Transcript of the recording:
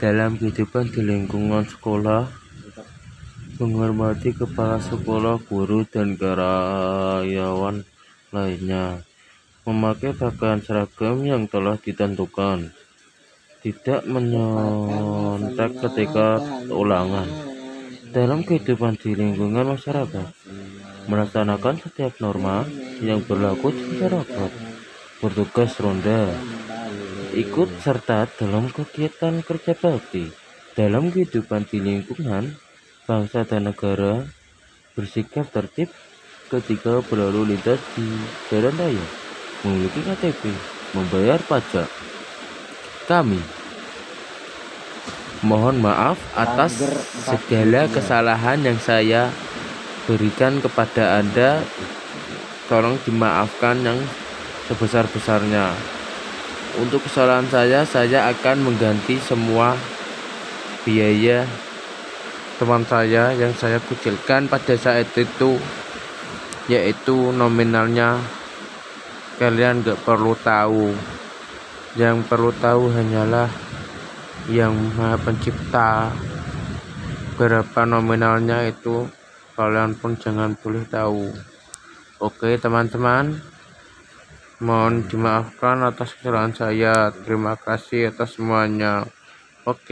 Dalam kehidupan di lingkungan sekolah, menghormati kepala sekolah, guru, dan karyawan lainnya, memakai pakaian seragam yang telah ditentukan, tidak menyontek ketika ulangan. Dalam kehidupan di lingkungan masyarakat, melaksanakan setiap norma yang berlaku di masyarakat, bertugas ronda, ikut serta dalam kegiatan kerja bakti. Dalam kehidupan di lingkungan bangsa dan negara, bersikap tertib ketika berlalu lintas di jalan raya, memiliki KTP, membayar pajak. Kami mohon maaf atas segala kesalahan yang saya berikan kepada Anda. Tolong dimaafkan yang sebesar-besarnya. Untuk kesalahan saya akan mengganti semua biaya teman saya yang saya kucilkan pada saat itu, yaitu nominalnya. Kalian gak perlu tahu. Yang perlu tahu hanyalah Yang Maha Pencipta. Berapa nominalnya itu kalian pun jangan boleh tahu. Oke teman-teman, mohon dimaafkan atas kesalahan saya. Terima kasih atas semuanya.